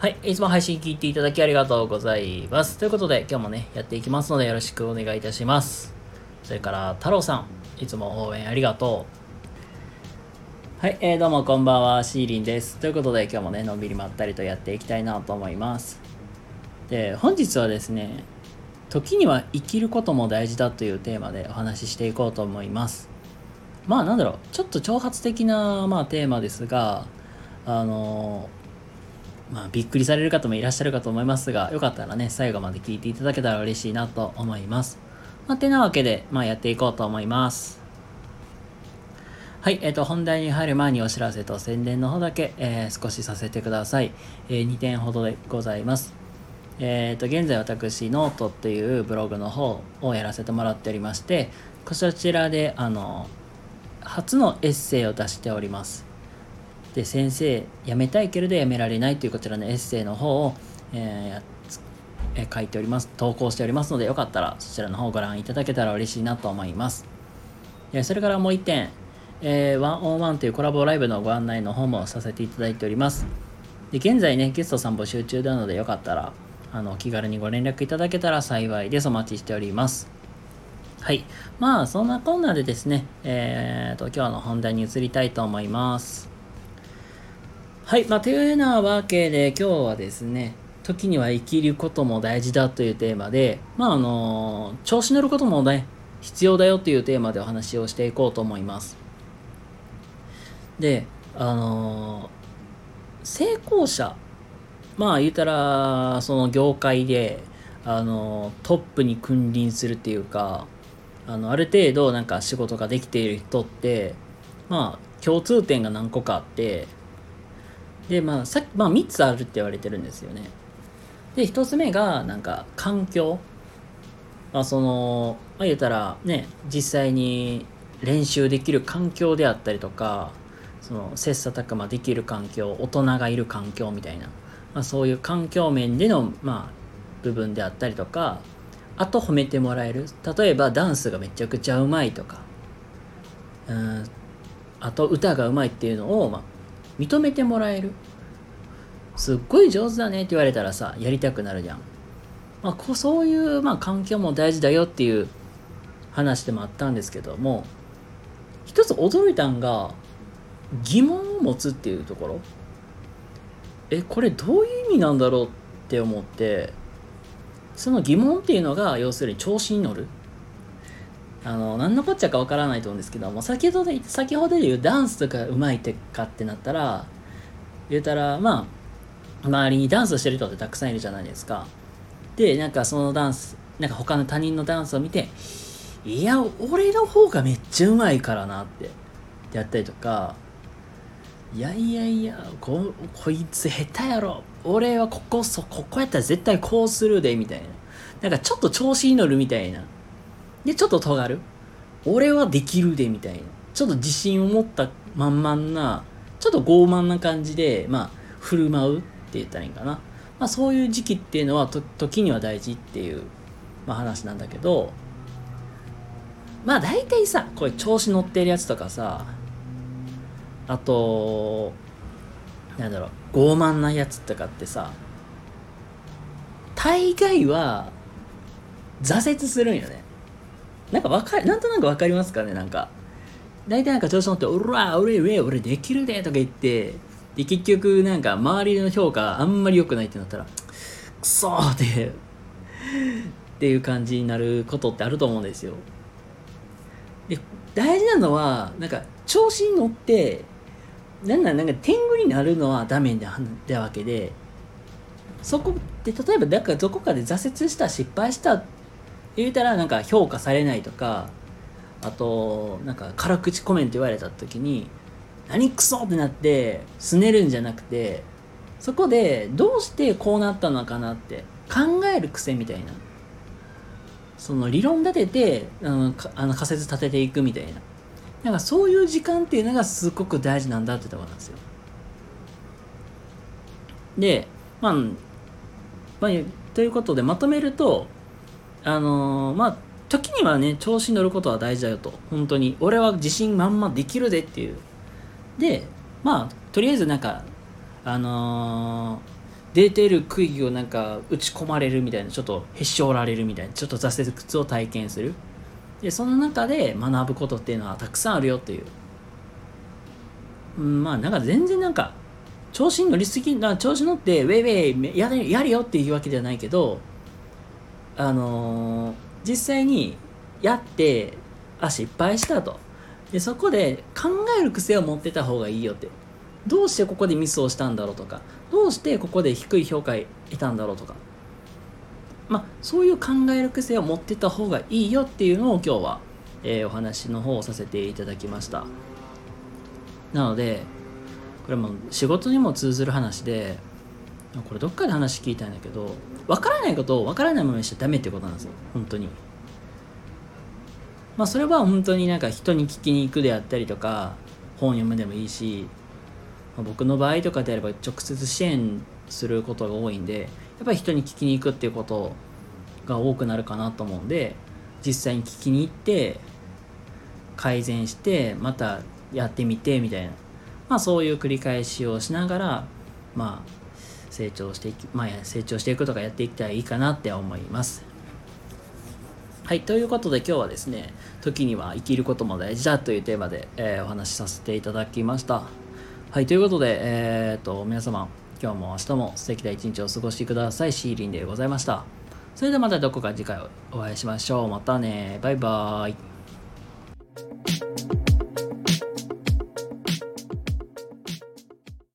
はい。いつも配信聞いていただきありがとうございます。ということで、今日もね、やっていきますので、よろしくお願いいたします。それから、太郎さん、いつも応援ありがとう。はい。どうもこんばんは、シーリンです。ということで、今日もね、のんびりまったりとやっていきたいなと思います。で、本日はですね、時には生きることも大事だというテーマでお話ししていこうと思います。まあ、なんだろう、ちょっと挑発的な、テーマですが、びっくりされる方もいらっしゃるかと思いますが、よかったらね、最後まで聞いていただけたら嬉しいなと思います。てなわけで、やっていこうと思います。はい、本題に入る前にお知らせと宣伝の方だけ、少しさせてください。2点ほどでございます。現在私、ノートっていうブログの方をやらせてもらっておりまして、こちらで、初のエッセイを出しております。で、先生辞めたいけれど辞められないというこちらのエッセイの方を、書いております、投稿しておりますので、よかったらそちらの方をご覧いただけたら嬉しいなと思います。それからもう1点、ワンオンワンというコラボライブのご案内の方もさせていただいております。で、現在ね、ゲストさん募集中なので、よかったら気軽にご連絡いただけたら幸いです。お待ちしております。はい。そんなこんなでですね、今日の本題に移りたいと思います。はい。というようなわけで、今日はですね、時には生きることも大事だというテーマで、調子乗ることもね、必要だよというテーマでお話をしていこうと思います。で、成功者、言うたら、その業界で、トップに君臨するっていうか、ある程度なんか仕事ができている人って、共通点が何個かあって、で、3つあるって言われてるんですよね。で、1つ目が、環境。言ったら、ね、実際に練習できる環境であったりとか、切磋琢磨できる環境、大人がいる環境みたいな、そういう環境面での、部分であったりとか、あと褒めてもらえる。例えば、ダンスがめちゃくちゃうまいとか、あと、歌がうまいっていうのを、認めてもらえる。すっごい上手だねって言われたらさ、やりたくなるじゃん。そういう、環境も大事だよっていう話でもあったんですけども、一つ驚いたんが、疑問を持つっていうところ。これどういう意味なんだろうって思って、その疑問っていうのが、要するに調子に乗る。何のこっちゃかわからないと思うんですけども、先ほどで言うダンスとかうまいとかってなったら、周りにダンスしてる人ってたくさんいるじゃないですか。で、そのダンス、他の他人のダンスを見て、いや、俺の方がめっちゃうまいからなって、やったりとか、いや、こいつ下手やろ。俺はここやったら絶対こうするで、みたいな。ちょっと調子に乗るみたいな。で、ちょっと尖る。俺はできるで、みたいな。ちょっと自信を持った満々な、ちょっと傲慢な感じで、振る舞うって言ったらいいんかな。そういう時期っていうのは、時には大事っていう、話なんだけど、大体さ、これ調子乗ってるやつとかさ、あと、傲慢なやつとかってさ、大概は、挫折するんよね。なんとなくわかりますかね。大体調子乗って、俺できるでとか言って、で、結局周りの評価あんまり良くないってなったら、くそーっていう感じになることってあると思うんですよ。で、大事なのは、調子に乗って、天狗になるのはダメなわけで、そこで、例えばどこかで挫折した、失敗した、言うたら評価されないとか、あと辛口コメント言われた時に何クソってなって拗ねるんじゃなくて、そこでどうしてこうなったのかなって考える癖みたいな、その理論立てて仮説立てていくみたいな、そういう時間っていうのがすごく大事なんだってところなんですよ。で、ということでまとめると、時にはね、調子に乗ることは大事だよと。本当に。俺は自信満々できるぜっていう。で、とりあえず出てる区域をなんか打ち込まれるみたいな、ちょっとへし折られるみたいな、ちょっと挫折を体験する。でその中で学ぶことっていうのはたくさんあるよっていう、まあなんか全然なんか調子に乗りすぎな、調子乗ってウェイウェイやるよっていうわけではないけど、実際にやって失敗したと。でそこで考える癖を持ってた方がいいよって、どうしてここでミスをしたんだろうとか、どうしてここで低い評価を得たんだろうとか、まあそういう考える癖を持ってた方がいいよっていうのを今日は、お話の方をさせていただきました。なのでこれも仕事にも通ずる話で、これどっかで話聞いたんだけど、分からないことを分からないままにしちゃダメってことなんですよ、本当に。まあそれは本当になんか人に聞きに行くであったりとか、本読むでもいいし、僕の場合とかであれば直接支援することが多いんで、やっぱり人に聞きに行くっていうことが多くなるかなと思うんで、実際に聞きに行って改善してまたやってみてみたいな、まあそういう繰り返しをしながら、まあ成長していくとかやっていったらいいかなって思います。はい、ということで今日はですね、時には生きることも大事だというテーマで、お話しさせていただきました。はい、ということで、皆様今日も明日も素敵な一日をお過ごしください。シーリンでございました。それではまたどこか次回お会いしましょう。またね、バイバーイ。